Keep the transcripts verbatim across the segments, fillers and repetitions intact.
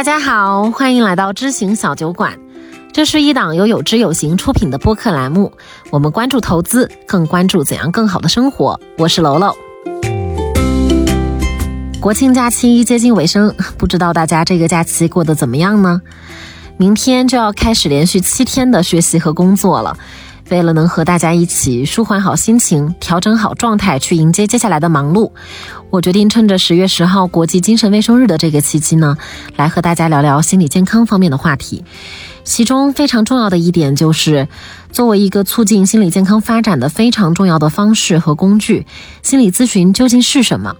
大家好，欢迎来到知行小酒馆。这是一档由有知有行出品的播客栏目，我们关注投资，更关注怎样更好的生活。我是楼楼。国庆假期接近尾声，不知道大家这个假期过得怎么样呢？明天就要开始连续七天的学习和工作了，为了能和大家一起舒缓好心情，调整好状态，去迎接接下来的忙碌，我决定趁着十月十号国际精神卫生日的这个契机呢，来和大家聊聊心理健康方面的话题。其中非常重要的一点就是，作为一个促进心理健康发展的非常重要的方式和工具，心理咨询究竟是什么？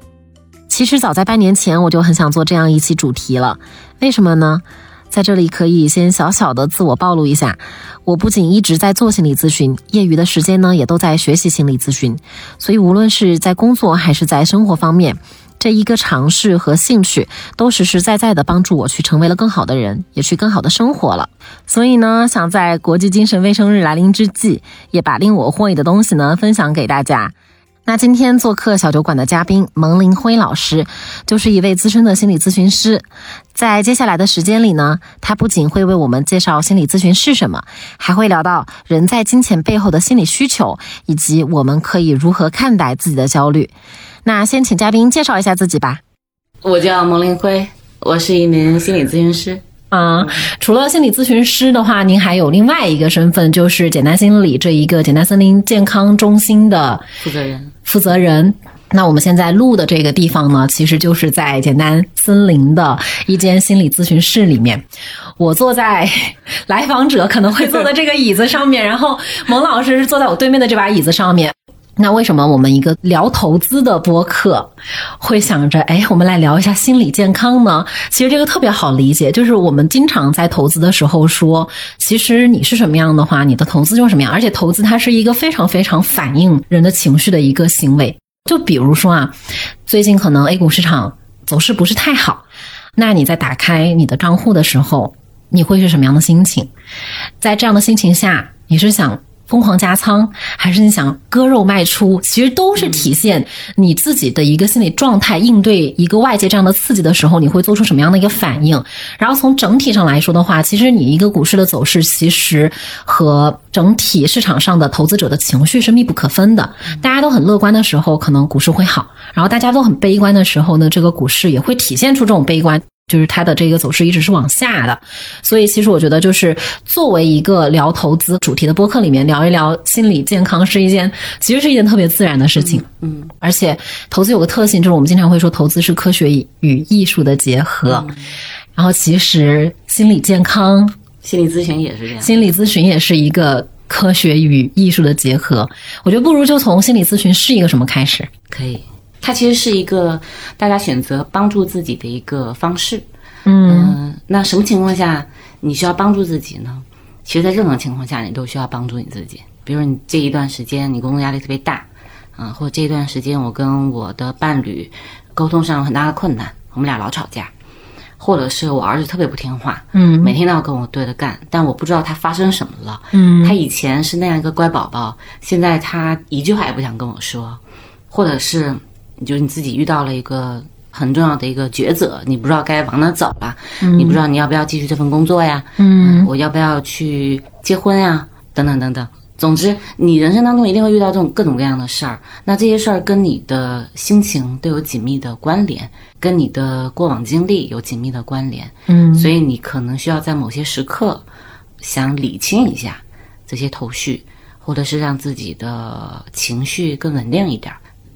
其实早在半年前我就很想做这样一期主题了，为什么呢？在这里可以先小小的自我暴露一下，我不仅一直在做心理咨询，业余的时间呢也都在学习心理咨询，所以无论是在工作还是在生活方面，这一个尝试和兴趣都实实在在的帮助我去成为了更好的人，也去更好的生活了。所以呢，想在国际精神卫生日来临之际，也把令我获益的东西呢分享给大家。那今天做客小酒馆的嘉宾蒙林辉老师就是一位资深的心理咨询师，在接下来的时间里呢，他不仅会为我们介绍心理咨询是什么，还会聊到人在金钱背后的心理需求，以及我们可以如何看待自己的焦虑。那先请嘉宾介绍一下自己吧。我叫蒙林辉，我是一名心理咨询师。嗯，除了心理咨询师的话，您还有另外一个身份，就是简单心理这一个简单森林健康中心的负责人。负责人。那我们现在录的这个地方呢，其实就是在简单森林的一间心理咨询室里面。我坐在来访者可能会坐在这个椅子上面，然后蒙老师是坐在我对面的这把椅子上面。那为什么我们一个聊投资的播客会想着，哎，我们来聊一下心理健康呢？其实这个特别好理解，就是我们经常在投资的时候说，其实你是什么样的话，你的投资就是什么样，而且投资它是一个非常非常反映人的情绪的一个行为。就比如说啊，最近可能 A 股市场走势不是太好，那你在打开你的账户的时候，你会是什么样的心情？在这样的心情下，你是想疯狂加仓，还是你想割肉卖出，其实都是体现你自己的一个心理状态，应对一个外界这样的刺激的时候，你会做出什么样的一个反应。然后从整体上来说的话，其实你一个股市的走势其实和整体市场上的投资者的情绪是密不可分的。大家都很乐观的时候，可能股市会好，然后大家都很悲观的时候呢，这个股市也会体现出这种悲观，就是它的这个走势一直是往下的。所以其实我觉得，就是作为一个聊投资主题的播客里面聊一聊心理健康是一件其实是一件特别自然的事情。 嗯, 嗯，而且投资有个特性，就是我们经常会说投资是科学与艺术的结合、嗯、然后其实心理健康心理咨询也是这样，心理咨询也是一个科学与艺术的结合。我觉得不如就从心理咨询是一个什么开始。可以，它其实是一个大家选择帮助自己的一个方式。嗯、呃，那什么情况下你需要帮助自己呢？其实在任何情况下你都需要帮助你自己。比如你这一段时间你工作压力特别大啊、呃，或者这一段时间我跟我的伴侣沟通上有很大的困难，我们俩老吵架，或者是我儿子特别不听话，嗯，每天都要跟我对着干，但我不知道他发生什么了。嗯，他以前是那样一个乖宝宝，现在他一句话也不想跟我说。或者是就是你自己遇到了一个很重要的一个抉择，你不知道该往哪走了、嗯、你不知道你要不要继续这份工作呀， 嗯, 嗯，我要不要去结婚呀，等等等等。总之你人生当中一定会遇到这种各种各样的事儿，那这些事儿跟你的心情都有紧密的关联，跟你的过往经历有紧密的关联。嗯，所以你可能需要在某些时刻想理清一下这些头绪，或者是让自己的情绪更稳定一点。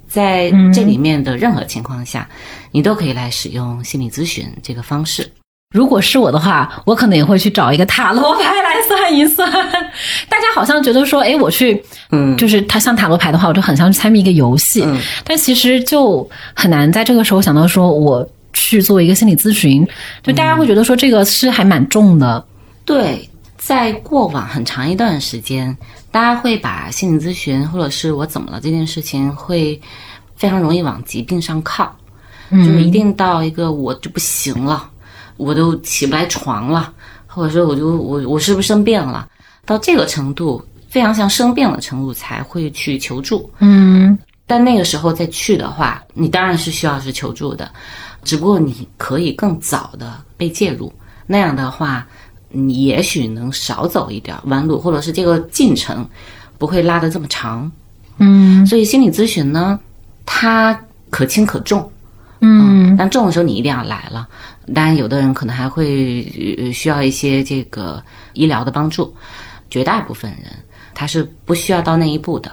在这里面的任何情况下、嗯、你都可以来使用心理咨询这个方式。如果是我的话，我可能也会去找一个塔罗牌来算一算。大家好像觉得说，诶，我去嗯，就是它像塔罗牌的话，我就很像去参与一个游戏、嗯、但其实就很难在这个时候想到说我去做一个心理咨询，就大家会觉得说这个是还蛮重的、嗯、对。在过往很长一段时间，大家会把心理咨询或者是我怎么了这件事情会非常容易往疾病上靠、嗯、就是一定到一个我就不行了，我都起不来床了，或者说我就我我是不是生病了，到这个程度非常像生病的程度才会去求助。嗯，但那个时候再去的话，你当然是需要是求助的，只不过你可以更早的被介入，那样的话你也许能少走一点弯路，或者是这个进程不会拉得这么长。嗯，所以心理咨询呢它可轻可重，嗯，但重的时候你一定要来了。当然有的人可能还会需要一些这个医疗的帮助，绝大部分人他是不需要到那一步的，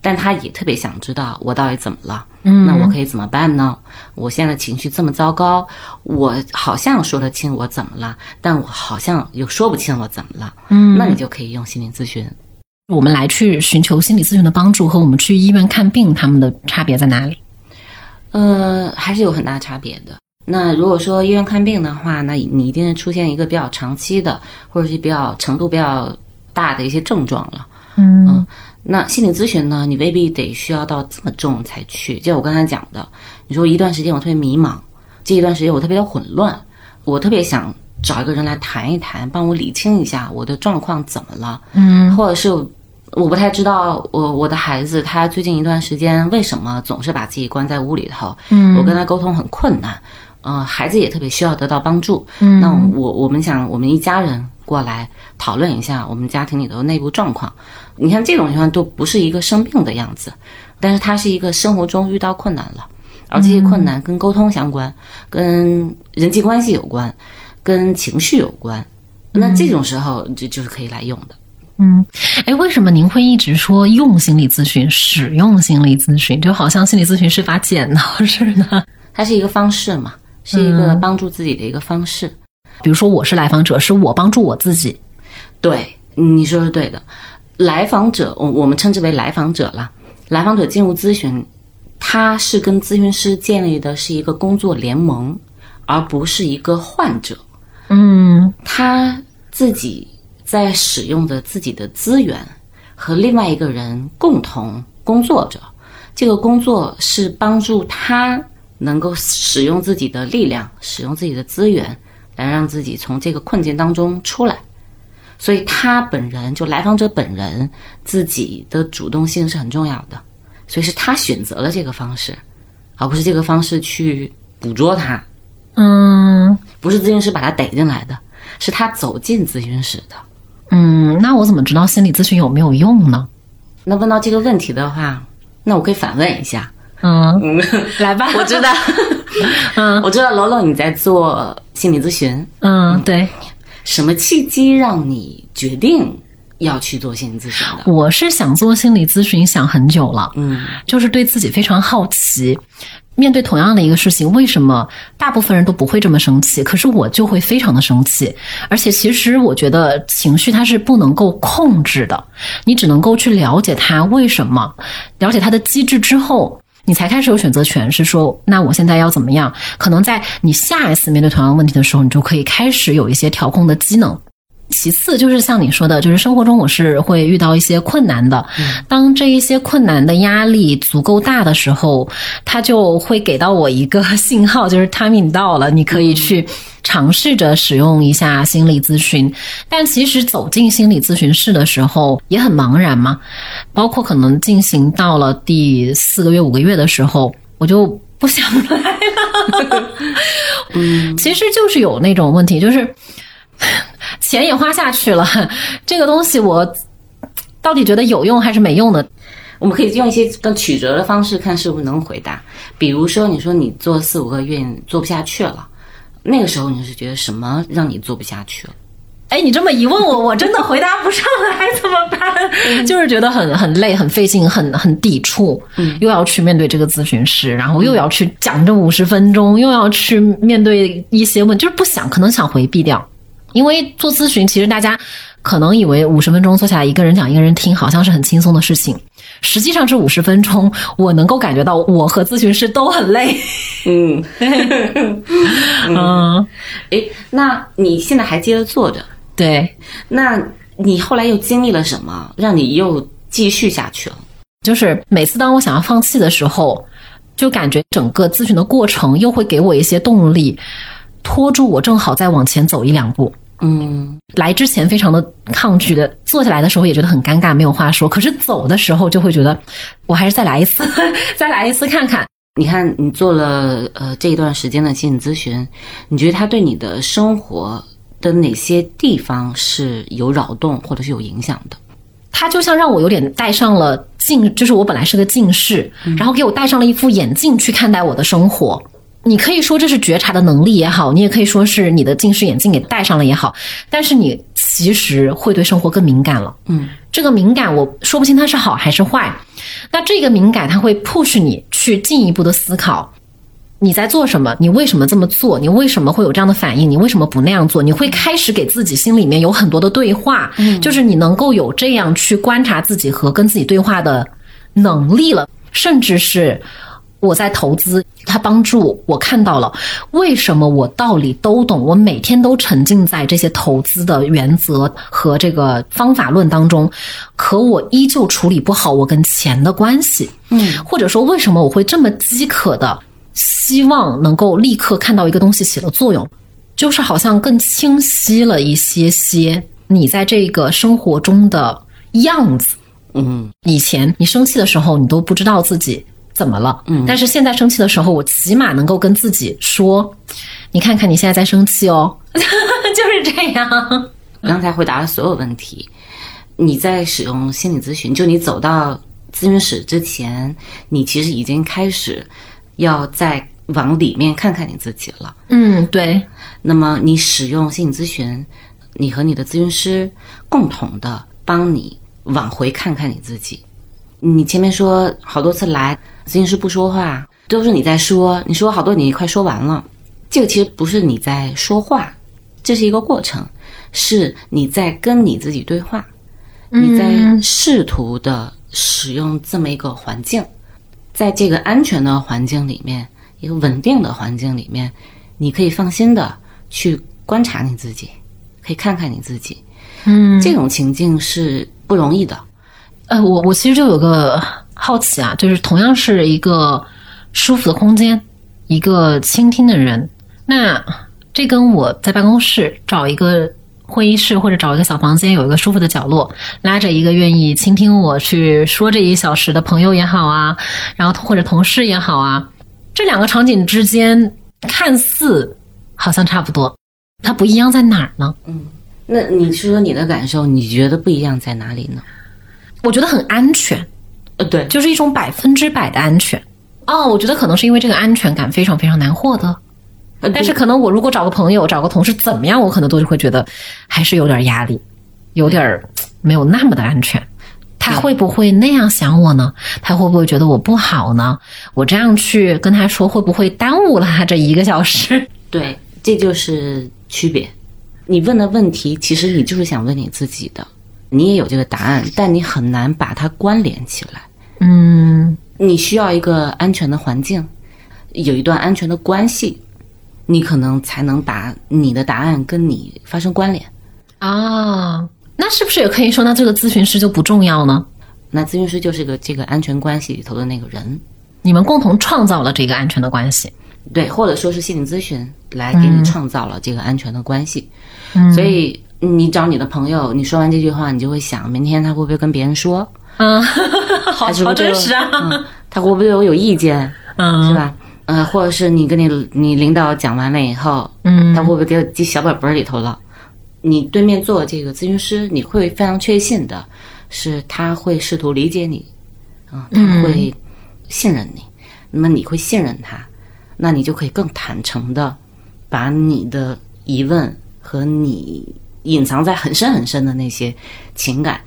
但他也特别想知道我到底怎么了，嗯，那我可以怎么办呢？我现在情绪这么糟糕，我好像说得清我怎么了，但我好像又说不清我怎么了，嗯，那你就可以用心理咨询。我们来去寻求心理咨询的帮助和我们去医院看病，他们的差别在哪里？呃，还是有很大差别的。那如果说医院看病的话，那你一定是出现一个比较长期的，或者是比较程度比较大的一些症状了。嗯，呃、那心理咨询呢，你未必得需要到这么重才去。就我刚才讲的，你说一段时间我特别迷茫，这一段时间我特别的混乱，我特别想找一个人来谈一谈，帮我理清一下我的状况怎么了。嗯，或者是我不太知道我我的孩子他最近一段时间为什么总是把自己关在屋里头，嗯，我跟他沟通很困难。呃，孩子也特别需要得到帮助。嗯，那我我们想，我们一家人过来讨论一下我们家庭里头内部状况。你看这种情况都不是一个生病的样子，但是它是一个生活中遇到困难了，而这些困难跟沟通相关，跟人际关系有关，跟情绪有关。那这种时候就就是可以来用的。嗯，哎，为什么您会一直说用心理咨询、使用心理咨询，就好像心理咨询是把剪刀似的？它是一个方式嘛。是一个帮助自己的一个方式，嗯，比如说我是来访者，是我帮助我自己。对，你说是对的。来访者，我我们称之为来访者了。来访者进入咨询，他是跟咨询师建立的是一个工作联盟，而不是一个患者。嗯，他自己在使用的自己的资源和另外一个人共同工作着，这个工作是帮助他能够使用自己的力量，使用自己的资源，来让自己从这个困境当中出来。所以他本人，就来访者本人自己的主动性是很重要的，所以是他选择了这个方式，而不是这个方式去捕捉他。嗯，不是咨询师把他逮进来的，是他走进咨询室的。嗯，那我怎么知道心理咨询有没有用呢？那问到这个问题的话，那我可以反问一下。嗯，来吧，我知道，嗯，我知道楼楼你在做心理咨询，嗯，对，什么契机让你决定要去做心理咨询的？我是想做心理咨询想很久了，嗯，就是对自己非常好奇。面对同样的一个事情，为什么大部分人都不会这么生气，可是我就会非常的生气？而且其实我觉得情绪它是不能够控制的，你只能够去了解它为什么，了解它的机制之后，你才开始有选择权，是说那我现在要怎么样？可能在你下一次面对同样问题的时候，你就可以开始有一些调控的机能。其次就是像你说的，就是生活中我是会遇到一些困难的，嗯，当这一些困难的压力足够大的时候，它就会给到我一个信号，就是 timing 到了，你可以去尝试着使用一下心理咨询。但其实走进心理咨询室的时候也很茫然嘛，包括可能进行到了第四个月、五个月的时候，我就不想来了。嗯，其实就是有那种问题，就是钱也花下去了，这个东西我到底觉得有用还是没用的？我们可以用一些更曲折的方式看是不是能回答。比如说你说你做四五个月你做不下去了，那个时候你是觉得什么让你做不下去了？哎，你这么一问我，我真的回答不上来，怎么办？就是觉得很很累、很费劲、很很抵触，嗯，又要去面对这个咨询师，然后又要去讲这五十分钟，又要去面对一些问，就是不想，可能想回避掉。因为做咨询，其实大家可能以为五十分钟坐下来一个人讲一个人听好像是很轻松的事情，实际上这五十分钟我能够感觉到我和咨询师都很累。嗯，嗯，诶，那你现在还接着做着？对。那你后来又经历了什么让你又继续下去了？就是每次当我想要放弃的时候，就感觉整个咨询的过程又会给我一些动力，拖住我正好再往前走一两步。嗯，来之前非常的抗拒的，坐下来的时候也觉得很尴尬，没有话说，可是走的时候就会觉得我还是再来一次再来一次看看。你看你做了呃这一段时间的心理咨询，你觉得它对你的生活的哪些地方是有扰动或者是有影响的？它就像让我有点戴上了近，就是我本来是个近视、嗯、然后给我戴上了一副眼镜去看待我的生活。你可以说这是觉察的能力也好，你也可以说是你的近视眼镜给戴上了也好，但是你其实会对生活更敏感了。嗯，这个敏感我说不清它是好还是坏，那这个敏感它会 push 你去进一步的思考，你在做什么，你为什么这么做，你为什么会有这样的反应，你为什么不那样做，你会开始给自己心里面有很多的对话、嗯、就是你能够有这样去观察自己和跟自己对话的能力了。甚至是我在投资，它帮助我看到了为什么我道理都懂，我每天都沉浸在这些投资的原则和这个方法论当中，可我依旧处理不好我跟钱的关系。嗯，或者说为什么我会这么饥渴的希望能够立刻看到一个东西起了作用，就是好像更清晰了一些些你在这个生活中的样子。嗯，以前你生气的时候你都不知道自己怎么了？嗯，但是现在生气的时候，我起码能够跟自己说，你看看你现在在生气哦，就是这样。刚才回答了所有问题，你在使用心理咨询，就你走到咨询室之前，你其实已经开始要再往里面看看你自己了。嗯，对。那么你使用心理咨询，你和你的咨询师共同的帮你往回看看你自己。你前面说好多次来咨询师不说话，都是你在说，你说好多你快说完了，这个其实不是你在说话，这是一个过程，是你在跟你自己对话，你在试图的使用这么一个环境，在这个安全的环境里面，一个稳定的环境里面，你可以放心的去观察你自己，可以看看你自己。嗯，这种情境是不容易的。呃，我我其实就有个好奇啊，就是同样是一个舒服的空间，一个倾听的人，那这跟我在办公室找一个会议室或者找一个小房间有一个舒服的角落，拉着一个愿意倾听我去说这一小时的朋友也好啊，然后或者同事也好啊，这两个场景之间看似好像差不多，它不一样在哪儿呢？嗯，那你说你的感受，你觉得不一样在哪里呢？我觉得很安全，呃，对，就是一种百分之百的安全。哦，我觉得可能是因为这个安全感非常非常难获得，呃、但是可能我如果找个朋友、找个同事怎么样，我可能都就会觉得还是有点压力，有点没有那么的安全。他会不会那样想我呢？他会不会觉得我不好呢？我这样去跟他说，会不会耽误了他这一个小时？对，这就是区别。你问的问题，其实你就是想问你自己的。你也有这个答案，但你很难把它关联起来。嗯，你需要一个安全的环境，有一段安全的关系，你可能才能把你的答案跟你发生关联。啊，那是不是也可以说，那这个咨询师就不重要呢？那咨询师就是个这个安全关系里头的那个人，你们共同创造了这个安全的关系。对，或者说是心理咨询来给你创造了这个安全的关系。嗯，所以你找你的朋友，你说完这句话，你就会想，明天他会不会跟别人说？嗯，好好真实啊！嗯，他会不会有意见？嗯，是吧？呃，或者是你跟你你领导讲完了以后，嗯，他会不会给我记小本本里头了？你对面做这个咨询师，你会非常确信的是，他会试图理解你，啊、嗯，他会信任你，那么你会信任他，那你就可以更坦诚的把你的疑问和你隐藏在很深很深的那些情感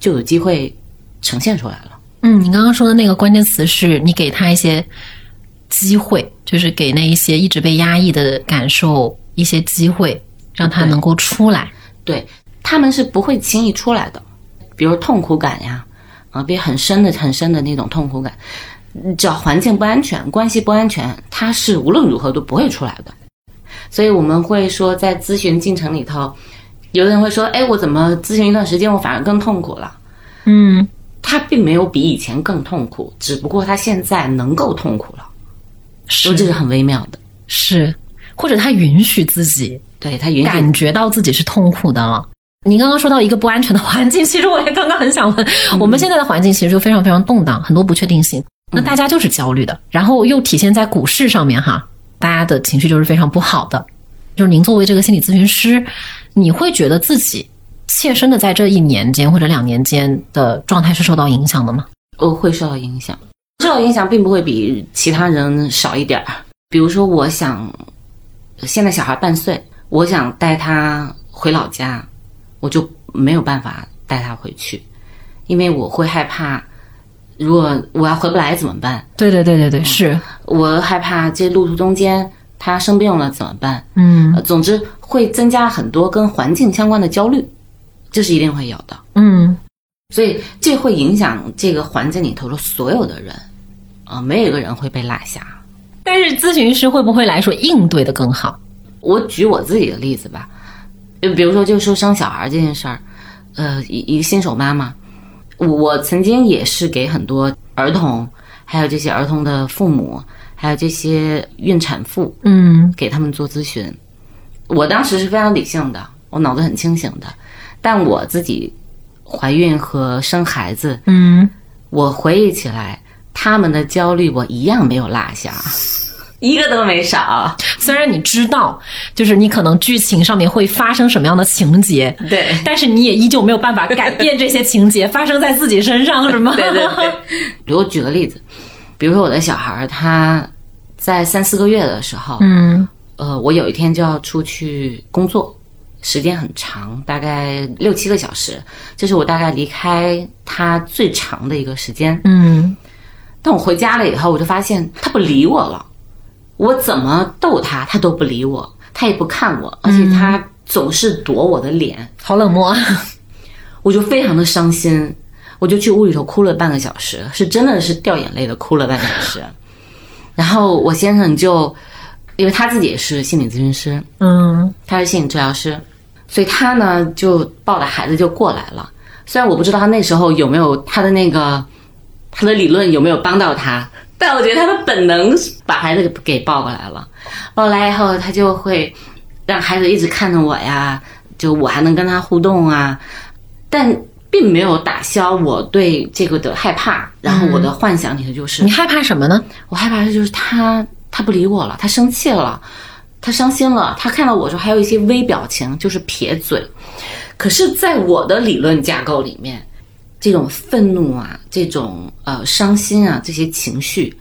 就有机会呈现出来了。嗯，你刚刚说的那个关键词是你给他一些机会，就是给那一些一直被压抑的感受一些机会，让他能够出来。 对， 对，他们是不会轻易出来的，比如痛苦感呀，啊，比如很深的很深的那种痛苦感，只要环境不安全，关系不安全，他是无论如何都不会出来的。所以我们会说，在咨询进程里头，有的人会说，哎，我怎么咨询一段时间我反而更痛苦了。嗯，他并没有比以前更痛苦，只不过他现在能够痛苦了。是，这是很微妙的。是，或者他允许自己，对，他允许感觉到自己是痛苦的了。你刚刚说到一个不安全的环境，其实我也刚刚很想问、嗯、我们现在的环境其实就非常非常动荡，很多不确定性，那大家就是焦虑的、嗯、然后又体现在股市上面哈，大家的情绪就是非常不好的。就是您作为这个心理咨询师，你会觉得自己切身的在这一年间或者两年间的状态是受到影响的吗？我会受到影响，受到影响并不会比其他人少一点。比如说我想，现在小孩半岁，我想带他回老家，我就没有办法带他回去，因为我会害怕如果我要回不来怎么办。对对对对对，是我害怕这路途中间他生病了怎么办。嗯，总之会增加很多跟环境相关的焦虑，这是一定会有的。嗯，所以这会影响这个环境里头的所有的人啊、呃，没有一个人会被落下。但是咨询师会不会来说应对的更好？我举我自己的例子吧，比如说就是生小孩这件事儿，呃，一个新手妈妈，我曾经也是给很多儿童，还有这些儿童的父母，还有这些孕产妇，嗯，给他们做咨询。我当时是非常理性的，我脑子很清醒的，但我自己怀孕和生孩子，嗯，我回忆起来他们的焦虑我一样没有落下，一个都没少。虽然你知道就是你可能剧情上面会发生什么样的情节，对，但是你也依旧没有办法改变这些情节发生在自己身上，是吗？对对对。比如我举个例子，比如说我的小孩他在三四个月的时候，嗯，呃，我有一天就要出去工作，时间很长，大概六七个小时，这是我大概离开他最长的一个时间。嗯，但我回家了以后，我就发现他不理我了，我怎么逗他，他都不理我，他也不看我，而且他总是躲我的脸，嗯、好冷漠。我就非常的伤心，我就去屋里头哭了半个小时，是真的是掉眼泪的哭了半个小时。然后我先生就，因为他自己也是心理咨询师，嗯，他是心理治疗师。所以他呢就抱着孩子就过来了，虽然我不知道他那时候有没有他的那个他的理论有没有帮到他，但我觉得他的本能把孩子给抱过来了。抱来以后他就会让孩子一直看着我呀，就我还能跟他互动啊，但并没有打消我对这个的害怕。然后我的幻想里头就是、嗯、你害怕什么呢？我害怕就是他他不理我了，他生气了，他伤心了，他看到我说还有一些微表情，就是撇嘴。可是在我的理论架构里面，这种愤怒啊，这种呃伤心啊，这些情绪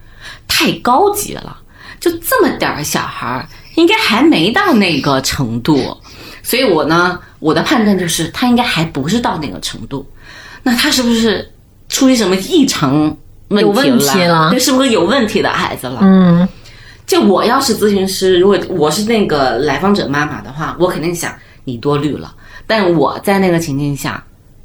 太高级了，就这么点儿小孩应该还没到那个程度。所以我呢，我的判断就是他应该还不是到那个程度，那他是不是出于什么异常问题了？有问题了，这是不是有问题的孩子了？嗯，就我要是咨询师，如果我是那个来访者妈妈的话，我肯定想你多虑了。但我在那个情境下，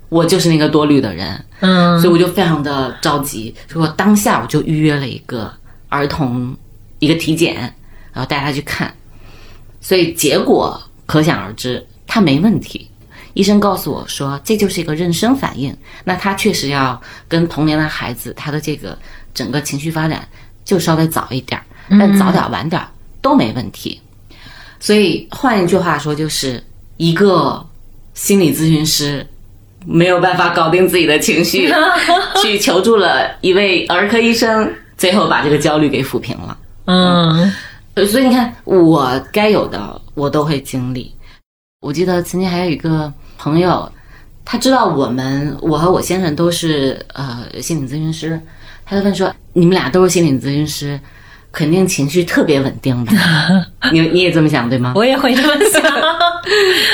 我就是那个多虑的人，嗯，所以我就非常的着急，所以我当下我就预约了一个儿童一个体检，然后带他去看。所以结果可想而知，他没问题。医生告诉我说，这就是一个妊娠反应，那他确实要跟同龄的孩子，他的这个整个情绪发展就稍微早一点。但早点晚点都没问题。所以换一句话说，就是一个心理咨询师没有办法搞定自己的情绪，去求助了一位儿科医生，最后把这个焦虑给抚平了。嗯，所以你看，我该有的我都会经历。我记得曾经还有一个朋友，他知道我们我和我先生都是呃心理咨询师，他就问说：“你们俩都是心理咨询师，肯定情绪特别稳定吧？”你你也这么想对吗？我也会这么想。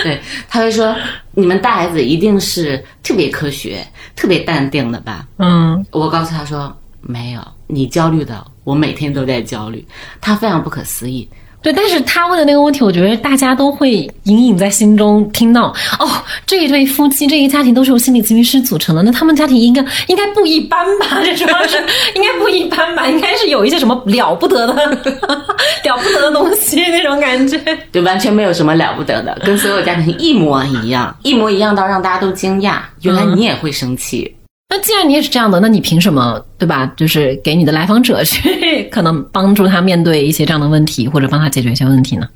对，他会说你们带孩子一定是特别科学、特别淡定的吧？嗯，我告诉他说没有，你焦虑的，我每天都在焦虑。他非常不可思议。对，但是他问的那个问题，我觉得大家都会隐隐在心中听到。哦，这一对夫妻，这一家庭都是由心理咨询师组成的，那他们家庭应该应该不一般吧？这主要是应该不一般吧？应该是有一些什么了不得的、了不得的东西那种感觉。对，完全没有什么了不得的，跟所有家庭一模一样，一模一样到让大家都惊讶，原来你也会生气。嗯，那既然你也是这样的，那你凭什么，对吧？就是给你的来访者去可能帮助他面对一些这样的问题，或者帮他解决一些问题呢？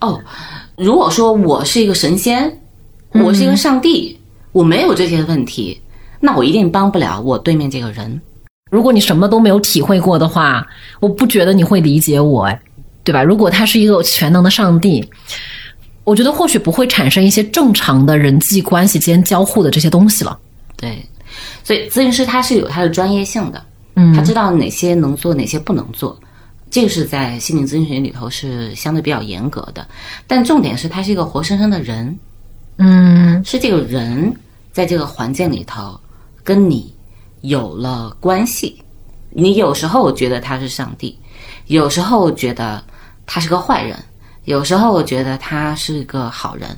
哦，如果说我是一个神仙，我是一个上帝，嗯，我没有这些问题，那我一定帮不了我对面这个人。如果你什么都没有体会过的话，我不觉得你会理解我，对吧？如果他是一个全能的上帝，我觉得或许不会产生一些正常的人际关系间交互的这些东西了。对，所以咨询师他是有他的专业性的，嗯，他知道哪些能做，哪些不能做，这个是在心理咨询学里头是相对比较严格的。但重点是他是一个活生生的人，嗯，是这个人在这个环境里头跟你有了关系。你有时候觉得他是上帝，有时候觉得他是个坏人，有时候觉得他是个好人，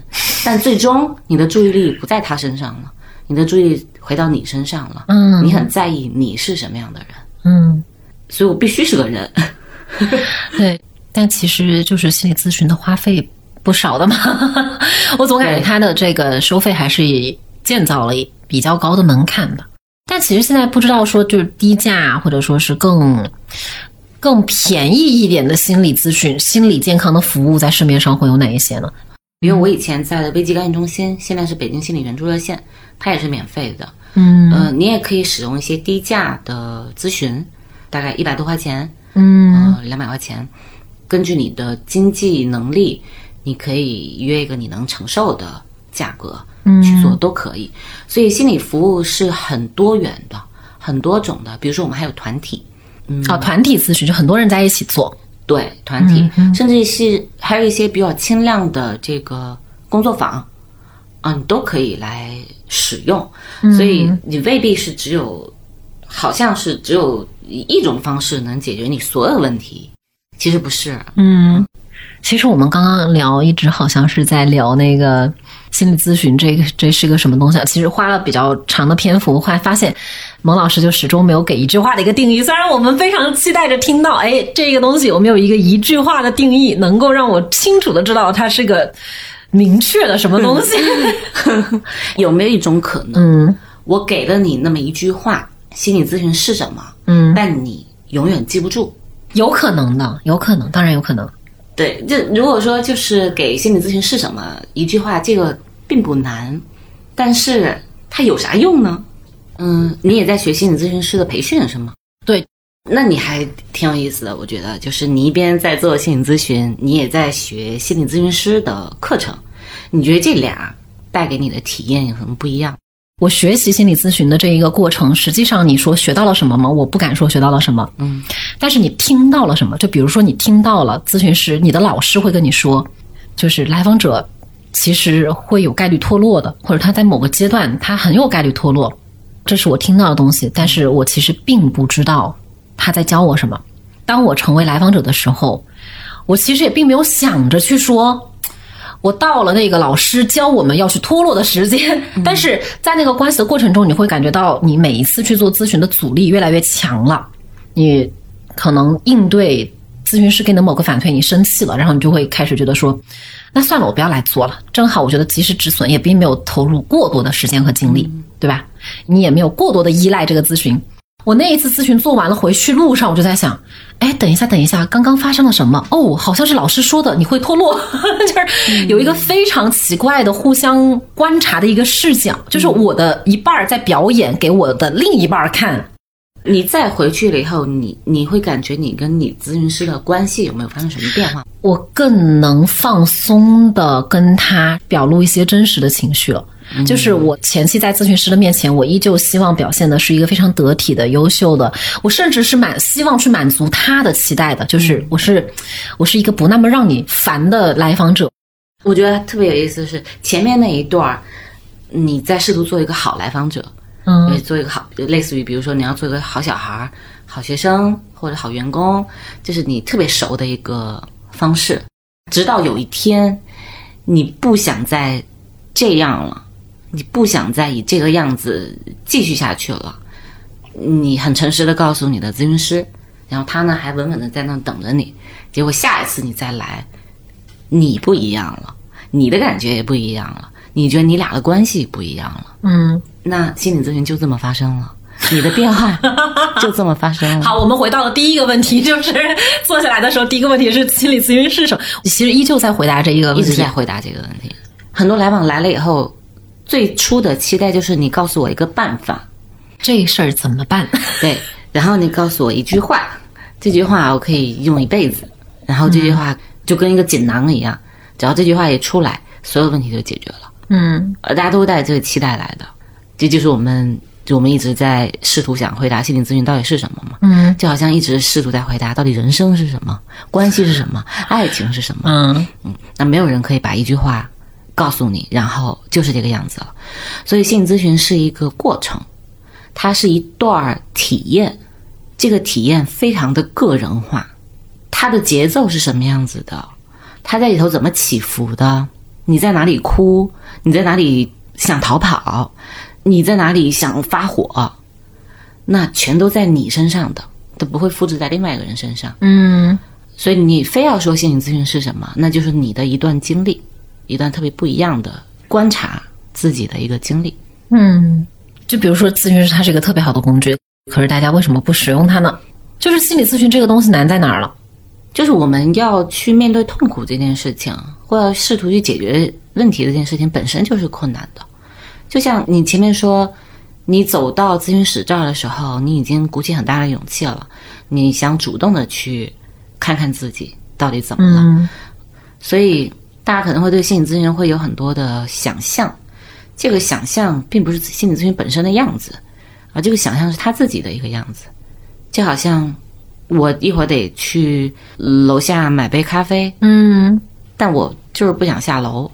但最终你的注意力不在他身上了，你的注意力回到你身上了。嗯，你很在意你是什么样的人。嗯，所以我必须是个人。对，但其实就是心理咨询的花费不少的嘛。我总感觉他的这个收费还是建造了比较高的门槛吧。但其实现在不知道说就是低价或者说是更更便宜一点的心理咨询、心理健康的服务在市面上会有哪一些呢？比如我以前在的危机干预中心，现在是北京心理援助热线，它也是免费的。嗯，呃，你也可以使用一些低价的咨询，大概一百多块钱，嗯，呃，两百块钱，根据你的经济能力，你可以约一个你能承受的价格去做都可以。所以心理服务是很多元的，很多种的。比如说我们还有团体。嗯，哦，团体咨询就很多人在一起做，对，团体，嗯，甚至是还有一些比较轻量的这个工作坊啊，你都可以来使用。嗯，所以你未必是只有，好像是只有一种方式能解决你所有问题，其实不是。嗯，其实我们刚刚聊一直好像是在聊那个心理咨询，这个这是个什么东西啊？其实花了比较长的篇幅，后来发现蒙老师就始终没有给一句话的一个定义。虽然我们非常期待着听到，哎，这个东西有没有一个一句话的定义，能够让我清楚的知道它是个明确的什么东西。有没有一种可能，嗯，我给了你那么一句话，心理咨询是什么？嗯，但你永远记不住。有可能的，有可能，当然有可能。对，就如果说就是给心理咨询是什么一句话，这个并不难，但是它有啥用呢？嗯，你也在学心理咨询师的培训是吗？对，那你还挺有意思的，我觉得就是你一边在做心理咨询，你也在学心理咨询师的课程，你觉得这俩带给你的体验有什么不一样？我学习心理咨询的这一个过程，实际上你说学到了什么吗？我不敢说学到了什么，嗯，但是你听到了什么？就比如说你听到了咨询师，你的老师会跟你说，就是来访者其实会有概率脱落的，或者他在某个阶段他很有概率脱落，这是我听到的东西，但是我其实并不知道他在教我什么。当我成为来访者的时候，我其实也并没有想着去说我到了那个老师教我们要去脱落的时间，但是在那个关系的过程中，你会感觉到你每一次去做咨询的阻力越来越强了。你可能应对咨询师给你的某个反馈，你生气了，然后你就会开始觉得说，那算了，我不要来做了。正好我觉得及时止损，也并没有投入过多的时间和精力，对吧？你也没有过多的依赖这个咨询。我那一次咨询做完了，回去路上我就在想，哎，等一下等一下，刚刚发生了什么？哦，好像是老师说的你会脱落。就是有一个非常奇怪的互相观察的一个视角，就是我的一半在表演给我的另一半看。你再回去了以后，你你会感觉你跟你咨询师的关系有没有发生什么变化？我更能放松的跟他表露一些真实的情绪了。就是我前期在咨询师的面前，我依旧希望表现的是一个非常得体的、优秀的，我甚至是满希望去满足他的期待的，就是我是我是一个不那么让你烦的来访者。我觉得特别有意思的是，前面那一段你在试图做一个好来访者，嗯，做一个好，类似于比如说你要做一个好小孩、好学生或者好员工，就是你特别熟的一个方式，直到有一天你不想再这样了，你不想再以这个样子继续下去了，你很诚实的告诉你的咨询师，然后他呢还稳稳的在那等着你，结果下一次你再来，你不一样了，你的感觉也不一样了，你觉得你俩的关系不一样了。嗯，那心理咨询就这么发生了。你的变化就这么发生了。好，我们回到了第一个问题，就是坐下来的时候第一个问题是心理咨询是什么，其实依旧在回答这一个问题，一直在回答这个问题。很多来往来了以后最初的期待就是你告诉我一个办法，这事儿怎么办，对，然后你告诉我一句话，这句话我可以用一辈子，然后这句话就跟一个锦囊一样、嗯、只要这句话一出来，所有问题就解决了。嗯，而大家都带这个期待来的，这就是我们就我们一直在试图想回答心理咨询到底是什么嘛，嗯，就好像一直试图在回答到底人生是什么，关系是什么，爱情是什么，嗯嗯，那没有人可以把一句话告诉你，然后就是这个样子了。所以心理咨询是一个过程，它是一段体验，这个体验非常的个人化，它的节奏是什么样子的，它在里头怎么起伏的，你在哪里哭，你在哪里想逃跑，你在哪里想发火，那全都在你身上的，都不会复制在另外一个人身上。嗯，所以你非要说心理咨询是什么，那就是你的一段经历，一段特别不一样的观察自己的一个经历。嗯，就比如说咨询师它是一个特别好的工具，可是大家为什么不使用它呢？就是心理咨询这个东西难在哪儿了？就是我们要去面对痛苦这件事情，或者试图去解决问题这件事情本身就是困难的。就像你前面说，你走到咨询室这儿的时候，你已经鼓起很大的勇气了，你想主动的去看看自己到底怎么了、嗯、所以大家可能会对心理咨询会有很多的想象，这个想象并不是心理咨询本身的样子，而这个想象是他自己的一个样子。就好像我一会儿得去楼下买杯咖啡，嗯，但我就是不想下楼，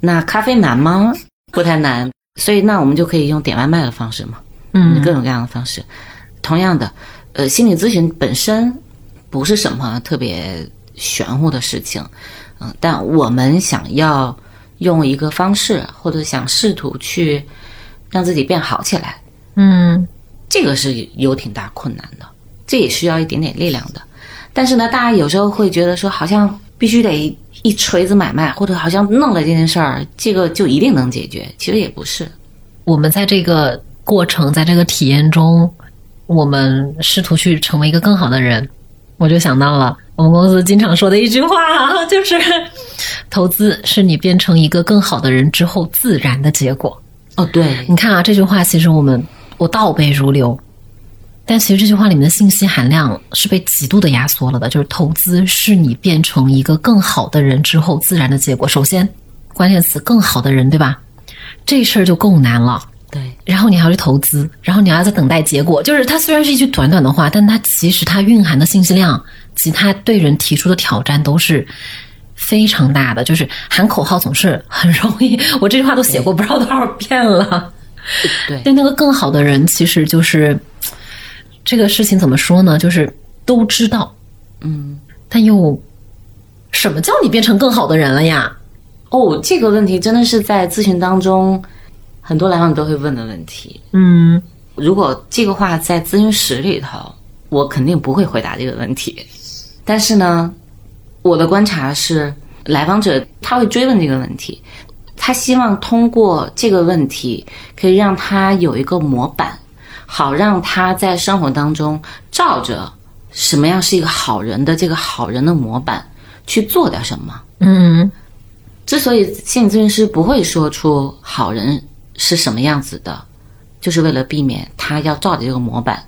那咖啡难吗？不太难，所以那我们就可以用点外卖的方式嘛，嗯，各种各样的方式。同样的，呃，心理咨询本身不是什么特别玄乎的事情，嗯、呃，但我们想要用一个方式，或者想试图去让自己变好起来，嗯，这个是有挺大困难的，这也需要一点点力量的。但是呢，大家有时候会觉得说，好像必须得一锤子买卖，或者好像弄了这件事儿，这个就一定能解决，其实也不是。我们在这个过程，在这个体验中，我们试图去成为一个更好的人。我就想到了我们公司经常说的一句话、啊、就是投资是你变成一个更好的人之后自然的结果。哦，对，你看啊，这句话其实我们我倒背如流，但其实这句话里面的信息含量是被极度的压缩了的，就是投资是你变成一个更好的人之后自然的结果。首先关键词更好的人，对吧？这事儿就够难了，对，然后你还要去投资，然后你还要再等待结果，就是它虽然是一句短短的话，但它其实它蕴含的信息量，其他对人提出的挑战都是非常大的。就是喊口号总是很容易，我这句话都写过不知道多少遍了。对，对，那个更好的人其实就是这个事情怎么说呢？就是都知道，嗯，但又什么叫你变成更好的人了呀？哦，这个问题真的是在咨询当中很多来访都会问的问题。嗯，如果这个话在咨询室里头，我肯定不会回答这个问题。但是呢，我的观察是，来访者他会追问这个问题，他希望通过这个问题可以让他有一个模板。好让他在生活当中照着什么样是一个好人的这个好人的模板去做点什么。嗯，之所以心理咨询师不会说出好人是什么样子的，就是为了避免他要照着这个模板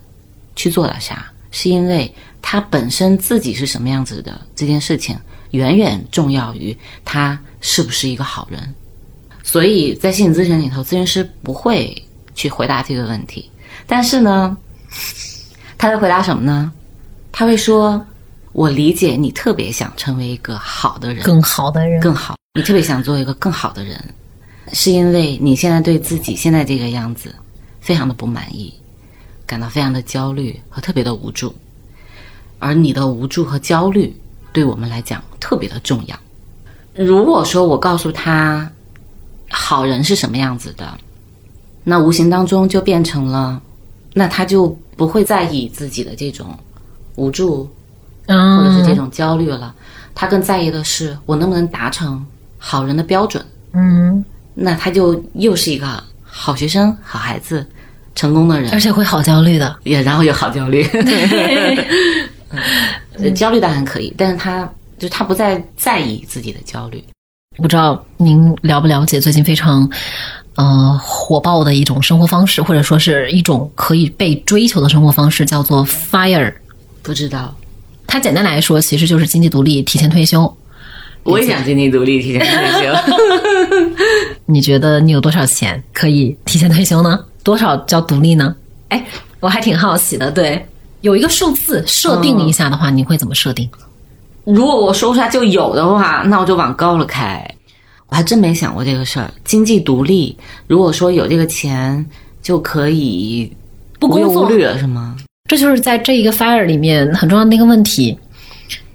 去做点啥，是因为他本身自己是什么样子的这件事情远远重要于他是不是一个好人。所以在心理咨询里头，咨询师不会去回答这个问题。但是呢，他会回答什么呢？他会说，我理解你特别想成为一个好的人，更好的人，更好，你特别想做一个更好的人，是因为你现在对自己现在这个样子非常的不满意，感到非常的焦虑和特别的无助，而你的无助和焦虑对我们来讲特别的重要。如果说我告诉他好人是什么样子的，那无形当中就变成了，那他就不会在意自己的这种无助或者是这种焦虑了，他更在意的是我能不能达成好人的标准。嗯，那他就又是一个好学生、好孩子、成功的人，而且会好焦虑的，也然后也好焦虑、嗯、焦虑当然可以，但是他就他不再在意自己的焦虑。不知道您了不了解最近非常呃火爆的一种生活方式，或者说是一种可以被追求的生活方式，叫做 F I R E。 不知道，它简单来说其实就是经济独立提前退休。我也想经济独立提前退休你觉得你有多少钱可以提前退休呢？多少叫独立呢？哎，我还挺好奇的。对，有一个数字设定一下的话、嗯、你会怎么设定？如果我说出来就有的话，那我就往高了开。我还真没想过这个事儿。经济独立，如果说有这个钱就可以不工作无虑了，是吗？这就是在这一个 F I R E 里面很重要的一个问题。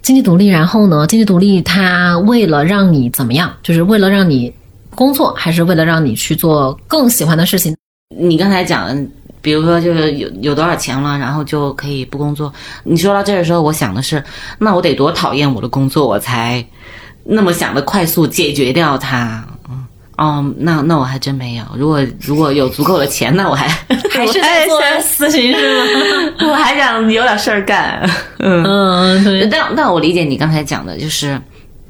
经济独立，然后呢，经济独立它为了让你怎么样？就是为了让你工作，还是为了让你去做更喜欢的事情？你刚才讲的，比如说就是有有多少钱了，然后就可以不工作。你说到这的时候，我想的是，那我得多讨厌我的工作，我才那么想的快速解决掉它。哦，那那我还真没有。如果如果有足够的钱，那我还还是在做咨询是吗？我还想有点事儿干。嗯嗯，对。但但我理解你刚才讲的，就是，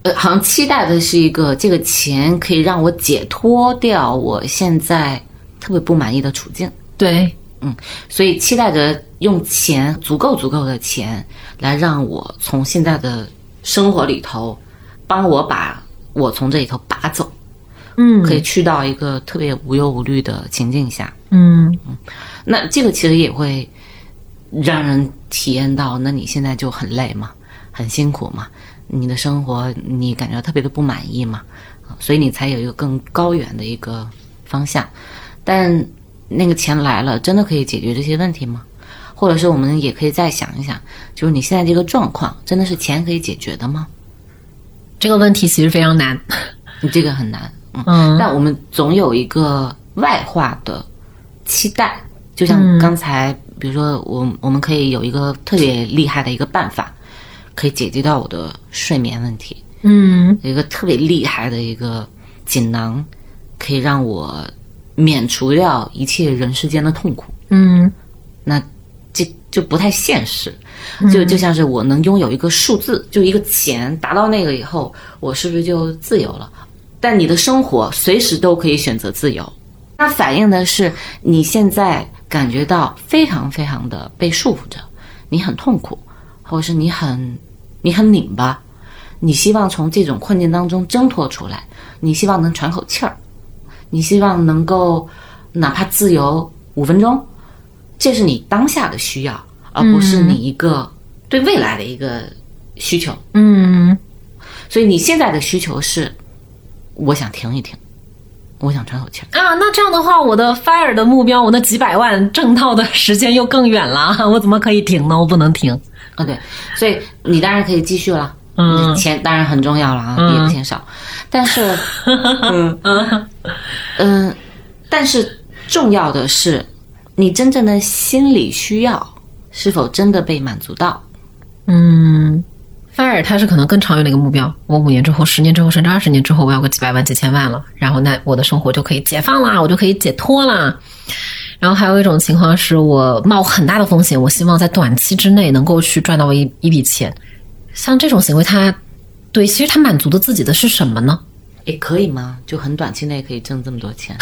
呃，好像期待的是一个这个钱可以让我解脱掉我现在特别不满意的处境。对，嗯，所以期待着用钱足够足够的钱来让我从现在的生活里头，帮我把我从这里头拔走。嗯，可以去到一个特别无忧无虑的情境下。嗯嗯，那这个其实也会让人体验到，那你现在就很累嘛，很辛苦嘛，你的生活你感觉特别的不满意嘛，所以你才有一个更高远的一个方向。但那个钱来了，真的可以解决这些问题吗？或者是我们也可以再想一想，就是你现在这个状况，真的是钱可以解决的吗？这个问题其实非常难，这个很难。嗯，但我们总有一个外化的期待，就像刚才，比如说我我们可以有一个特别厉害的一个办法，可以解决到我的睡眠问题。嗯，有一个特别厉害的一个锦囊，可以让我免除掉一切人世间的痛苦。嗯，那这就不太现实。就就像是我能拥有一个数字，就一个钱，达到那个以后，我是不是就自由了？但你的生活随时都可以选择自由，它反映的是你现在感觉到非常非常的被束缚着，你很痛苦，或者是你很你很拧巴，你希望从这种困境当中挣脱出来，你希望能喘口气儿，你希望能够哪怕自由五分钟，这是你当下的需要，而不是你一个对未来的一个需求。嗯，所以你现在的需求是，我想停一停，我想喘口气啊。那这样的话，我的 F I R E 的目标，我那几百万挣到的时间又更远了，我怎么可以停呢？我不能停啊。对，所以你当然可以继续了。嗯，钱当然很重要了啊，嗯、也不嫌少。但是，嗯嗯嗯，但是重要的是，你真正的心理需要是否真的被满足到？嗯。F I R E 它是可能更长远的一个目标，我五年之后十年之后甚至二十年之后我要个几百万几千万了，然后那我的生活就可以解放啦，我就可以解脱啦。然后还有一种情况是我冒很大的风险，我希望在短期之内能够去赚到 一, 一笔钱。像这种行为它对其实它满足的自己的是什么呢？也可以吗？就很短期内可以挣这么多钱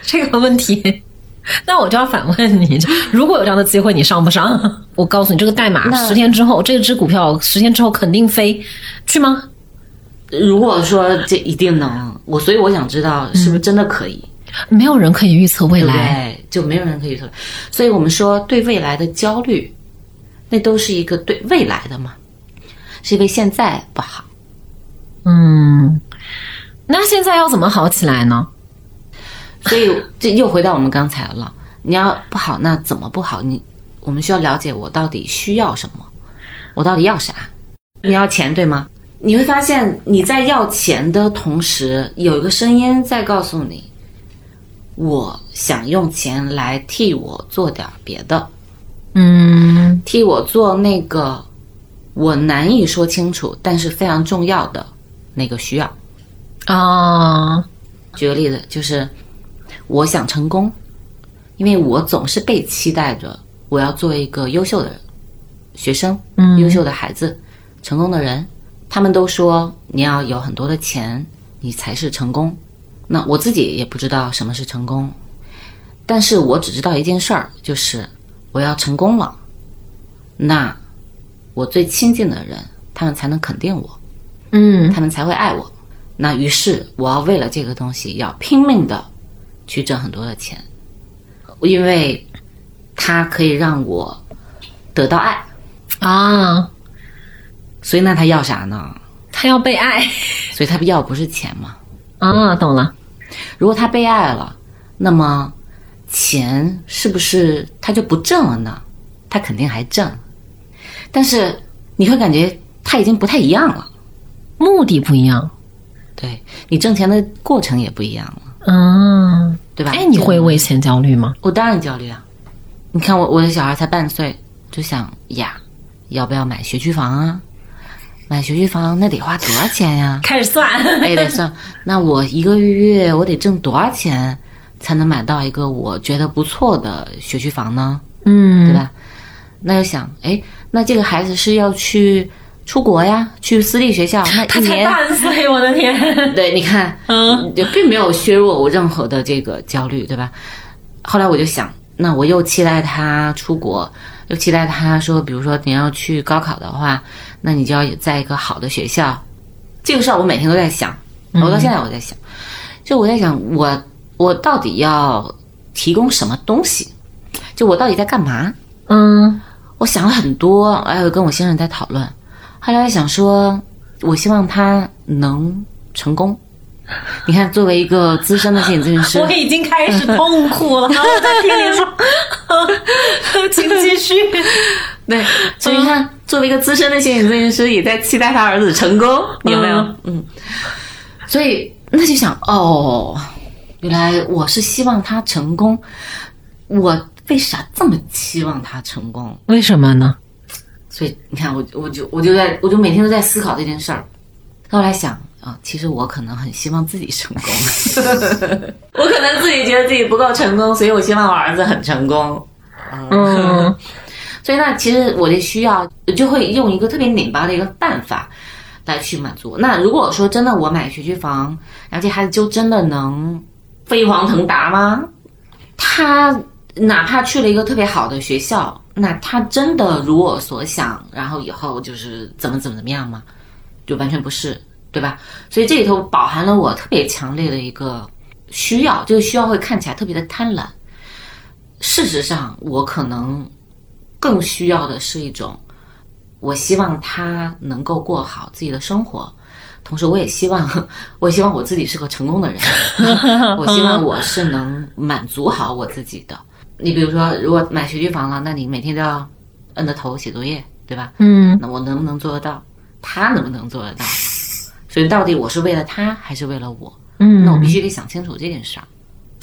这个问题那我就要反问你，如果有这样的机会你上不上？我告诉你这个代码十天之后这只股票十天之后肯定飞，去吗？如果说这一定能，我所以我想知道是不是真的可以、嗯、没有人可以预测未来，对，就没有人可以预测。所以我们说对未来的焦虑，那都是一个对未来的嘛，是因为现在不好。嗯，那现在要怎么好起来呢？所以这又回到我们刚才了，你要不好那怎么不好？你我们需要了解我到底需要什么，我到底要啥。你要钱对吗？你会发现你在要钱的同时，有一个声音在告诉你，我想用钱来替我做点别的，嗯，替我做那个我难以说清楚但是非常重要的那个需要啊、哦。举个例子，就是我想成功，因为我总是被期待着我要做一个优秀的学生、嗯、优秀的孩子，成功的人。他们都说你要有很多的钱你才是成功，那我自己也不知道什么是成功，但是我只知道一件事儿，就是我要成功了，那我最亲近的人他们才能肯定我，嗯，他们才会爱我。那于是我要为了这个东西要拼命的去挣很多的钱，因为它可以让我得到爱啊。所以那他要啥呢？他要被爱。所以他要不是钱吗？啊，懂了。如果他被爱了，那么钱是不是他就不挣了呢？他肯定还挣，但是你会感觉他已经不太一样了，目的不一样，对，你挣钱的过程也不一样了，嗯，对吧？哎，你会为钱焦虑吗？我当然焦虑啊！你看我我的小孩才半岁，就想呀，要不要买学区房啊？买学区房那得花多少钱呀？开始算，哎，得算。那我一个月我得挣多少钱才能买到一个我觉得不错的学区房呢？嗯，对吧？那又想，哎，那这个孩子是要去出国呀，去私立学校，那一年他才半岁，我的天！对，你看，嗯，并没有削弱我任何的这个焦虑，对吧？后来我就想，那我又期待他出国，又期待他说，比如说你要去高考的话，那你就要在一个好的学校。这个事儿我每天都在想，我到现在我在想，嗯、就我在想，我我到底要提供什么东西？就我到底在干嘛？嗯，我想了很多，还有跟我先生在讨论。后来想说我希望他能成功，你看作为一个资深的心理咨询师我已经开始痛苦了我在听你说请继续对，所以你看、嗯、作为一个资深的心理咨询师也在期待他儿子成功，有没有？ 嗯, 嗯，所以那就想，哦，原来我是希望他成功。我为啥这么期望他成功？为什么呢？所以你看，我我就我就在我就每天都在思考这件事儿，后来想啊，其实我可能很希望自己成功，我可能自己觉得自己不够成功，所以我希望我儿子很成功。嗯，所以那其实我的需要就会用一个特别拧巴的一个办法来去满足。那如果说真的我买学区房，然后这孩子就真的能飞黄腾达吗？他哪怕去了一个特别好的学校，那他真的如我所想，然后以后就是怎么怎么怎么样吗？就完全不是，对吧？所以这里头饱含了我特别强烈的一个需要，这个需要会看起来特别的贪婪。事实上，我可能更需要的是一种，我希望他能够过好自己的生活，同时我也希望，我希望我自己是个成功的人，我希望我是能满足好我自己的。你比如说，如果买学区房了，那你每天都要摁着头写作业，对吧？嗯，那我能不能做得到？他能不能做得到？所以到底我是为了他还是为了我？嗯，那我必须得想清楚这件事儿。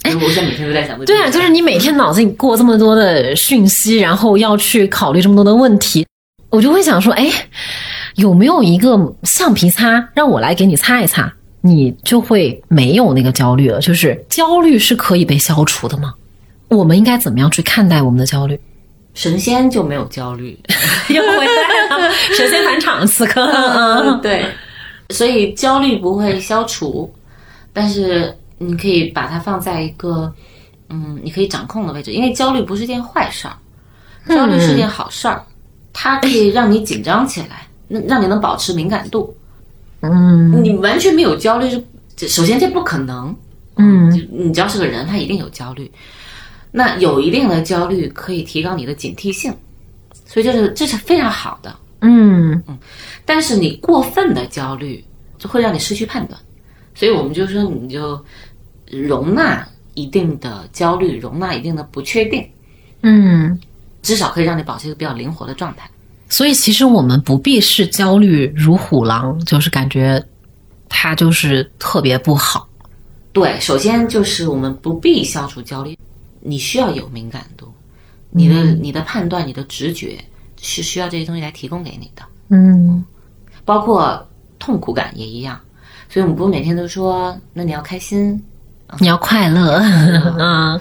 哎，我现在每天都在想这件事。对啊，就是你每天脑子里过这么多的讯息，然后要去考虑这么多的问题，我就会想说，哎，有没有一个橡皮擦让我来给你擦一擦？你就会没有那个焦虑了。就是焦虑是可以被消除的吗？我们应该怎么样去看待我们的焦虑？神仙就没有焦虑，又回来了，神仙返场此刻。嗯，对，所以焦虑不会消除，但是你可以把它放在一个嗯，你可以掌控的位置，因为焦虑不是件坏事儿，焦虑是件好事儿、嗯，它可以让你紧张起来，让你能保持敏感度。嗯，你完全没有焦虑是，首先这不可能。嗯，你只要是个人，他一定有焦虑。那有一定的焦虑可以提高你的警惕性，所以这是这是非常好的。嗯嗯，但是你过分的焦虑就会让你失去判断，所以我们就说你就容纳一定的焦虑，容纳一定的不确定。嗯，至少可以让你保持一个比较灵活的状态。所以其实我们不必是焦虑如虎狼，就是感觉它就是特别不好。对，首先就是我们不必消除焦虑。你需要有敏感度，你的你的判断，你的直觉是需要这些东西来提供给你的。嗯，包括痛苦感也一样。所以我们不是每天都说，那你要开心，你要快乐，嗯，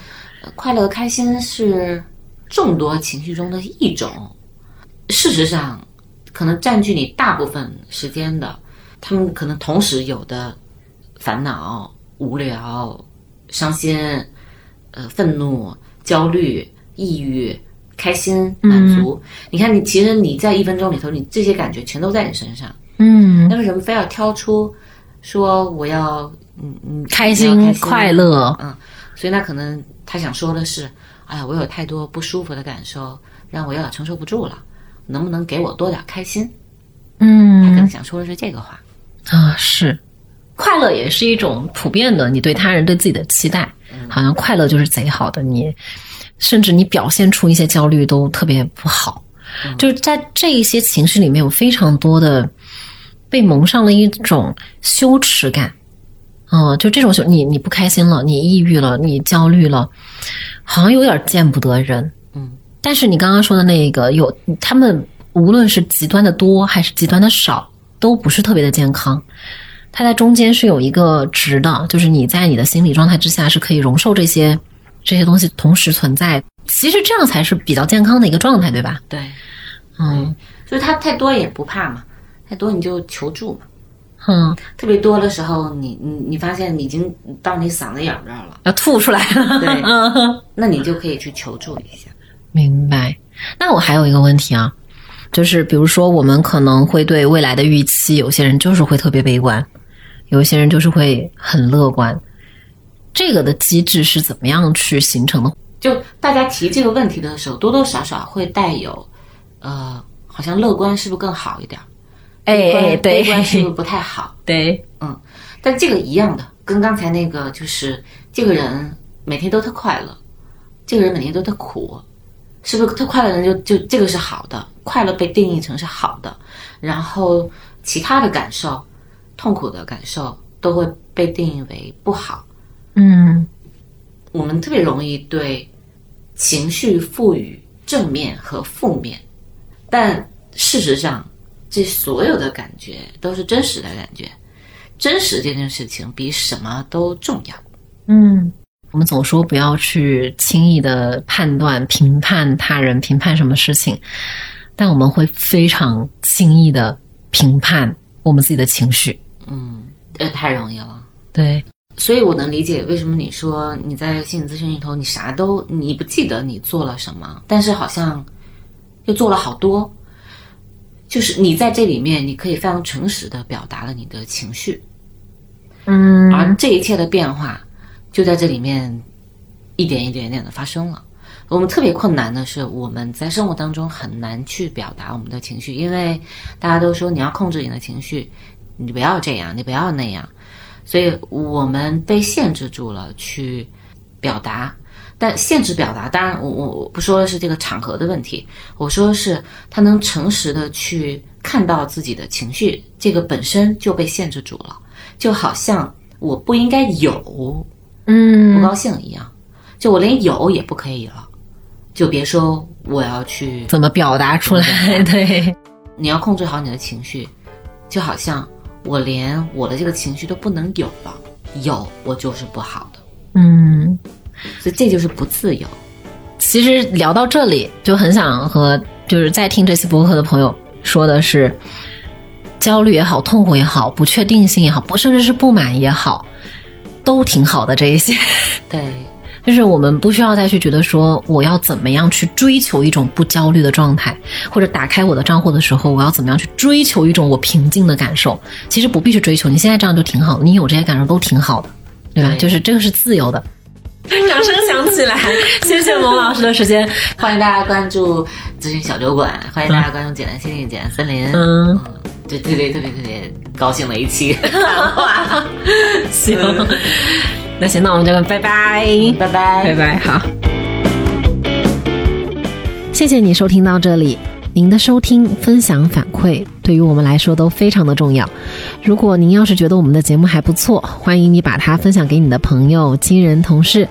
快乐开心是众多情绪中的一种，事实上可能占据你大部分时间的，他们可能同时有的烦恼、无聊、伤心、呃、愤怒、焦虑、抑郁、开心、满足、嗯、你看你其实你在一分钟里头你这些感觉全都在你身上，嗯，那为什么非要挑出说我要嗯嗯开心, 开心快乐，嗯，所以那可能他想说的是，哎呀，我有太多不舒服的感受让我有点承受不住了，能不能给我多点开心？嗯，他可能想说的是这个话啊。是，快乐也是一种普遍的你对他人对自己的期待、嗯、好像快乐就是贼好的，你甚至你表现出一些焦虑都特别不好、嗯、就是在这一些情绪里面有非常多的被蒙上了一种羞耻感，嗯，就这种羞，你你不开心了，你抑郁了，你焦虑了，好像有点见不得人。嗯，但是你刚刚说的那个有，他们无论是极端的多还是极端的少，都不是特别的健康。它在中间是有一个值的，就是你在你的心理状态之下是可以容受这些这些东西同时存在。其实这样才是比较健康的一个状态，对吧？对，嗯，所以它太多也不怕嘛。太多你就求助嘛，嗯，特别多的时候你你你发现你已经到你嗓子眼这儿了，要吐出来了，对，那你就可以去求助一下。明白。那我还有一个问题啊，就是比如说我们可能会对未来的预期，有些人就是会特别悲观，有些人就是会很乐观，这个的机制是怎么样去形成的？就大家提这个问题的时候多多少少会带有呃，好像乐观是不是更好一点，哎哎，对，悲观是不是不太好？对，嗯，但这个一样的，跟刚才那个就是，这个人每天都特快乐，这个人每天都特苦，是不是特快乐的人就就这个是好的，快乐被定义成是好的，然后其他的感受、痛苦的感受都会被定义为不好。嗯，我们特别容易对情绪赋予正面和负面，但事实上。这所有的感觉都是真实的感觉，真实这件事情比什么都重要。嗯，我们总说不要去轻易的判断、评判他人、评判什么事情，但我们会非常轻易的评判我们自己的情绪。嗯，这太容易了。对，所以我能理解为什么你说你在心理咨询里头，你啥都你不记得你做了什么，但是好像又做了好多。就是你在这里面你可以非常诚实的表达了你的情绪，嗯，而这一切的变化就在这里面一点一点一点的发生了。我们特别困难的是我们在生活当中很难去表达我们的情绪，因为大家都说你要控制你的情绪，你不要这样，你不要那样，所以我们被限制住了去表达。但限制表达，当然我我不说的是这个场合的问题，我说的是他能诚实的去看到自己的情绪，这个本身就被限制住了，就好像我不应该有嗯不高兴一样，就我连有也不可以了，就别说我要去怎么表达出来。对，你要控制好你的情绪，就好像我连我的这个情绪都不能有了，有我就是不好的，嗯，所以这就是不自由。其实聊到这里就很想和就是在听这期播客的朋友说的是，焦虑也好，痛苦也好，不确定性也好，不甚至是不满也好，都挺好的这一些。对，就是我们不需要再去觉得说我要怎么样去追求一种不焦虑的状态，或者打开我的账户的时候我要怎么样去追求一种我平静的感受，其实不必去追求，你现在这样就挺好，你有这些感受都挺好的，对吧？对，就是这个是自由的。掌声响起来，谢谢萌老师的时间。欢迎大家关注咨询小酒馆，欢迎大家关注简单心理、简单森林。嗯，对对对，特别特别高兴的一期谈话。行，那行，那我们就拜拜，拜拜，拜拜，好。谢谢你收听到这里。您的收听、分享、反馈对于我们来说都非常的重要。如果您要是觉得我们的节目还不错，欢迎你把它分享给你的朋友、亲人、同事。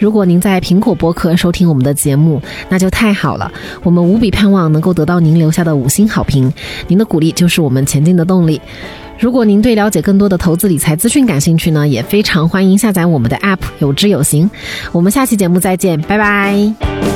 如果您在苹果播客收听我们的节目，那就太好了，我们无比盼望能够得到您留下的五星好评，您的鼓励就是我们前进的动力。如果您对了解更多的投资理财资讯感兴趣呢，也非常欢迎下载我们的 app 有知有行。我们下期节目再见，拜拜。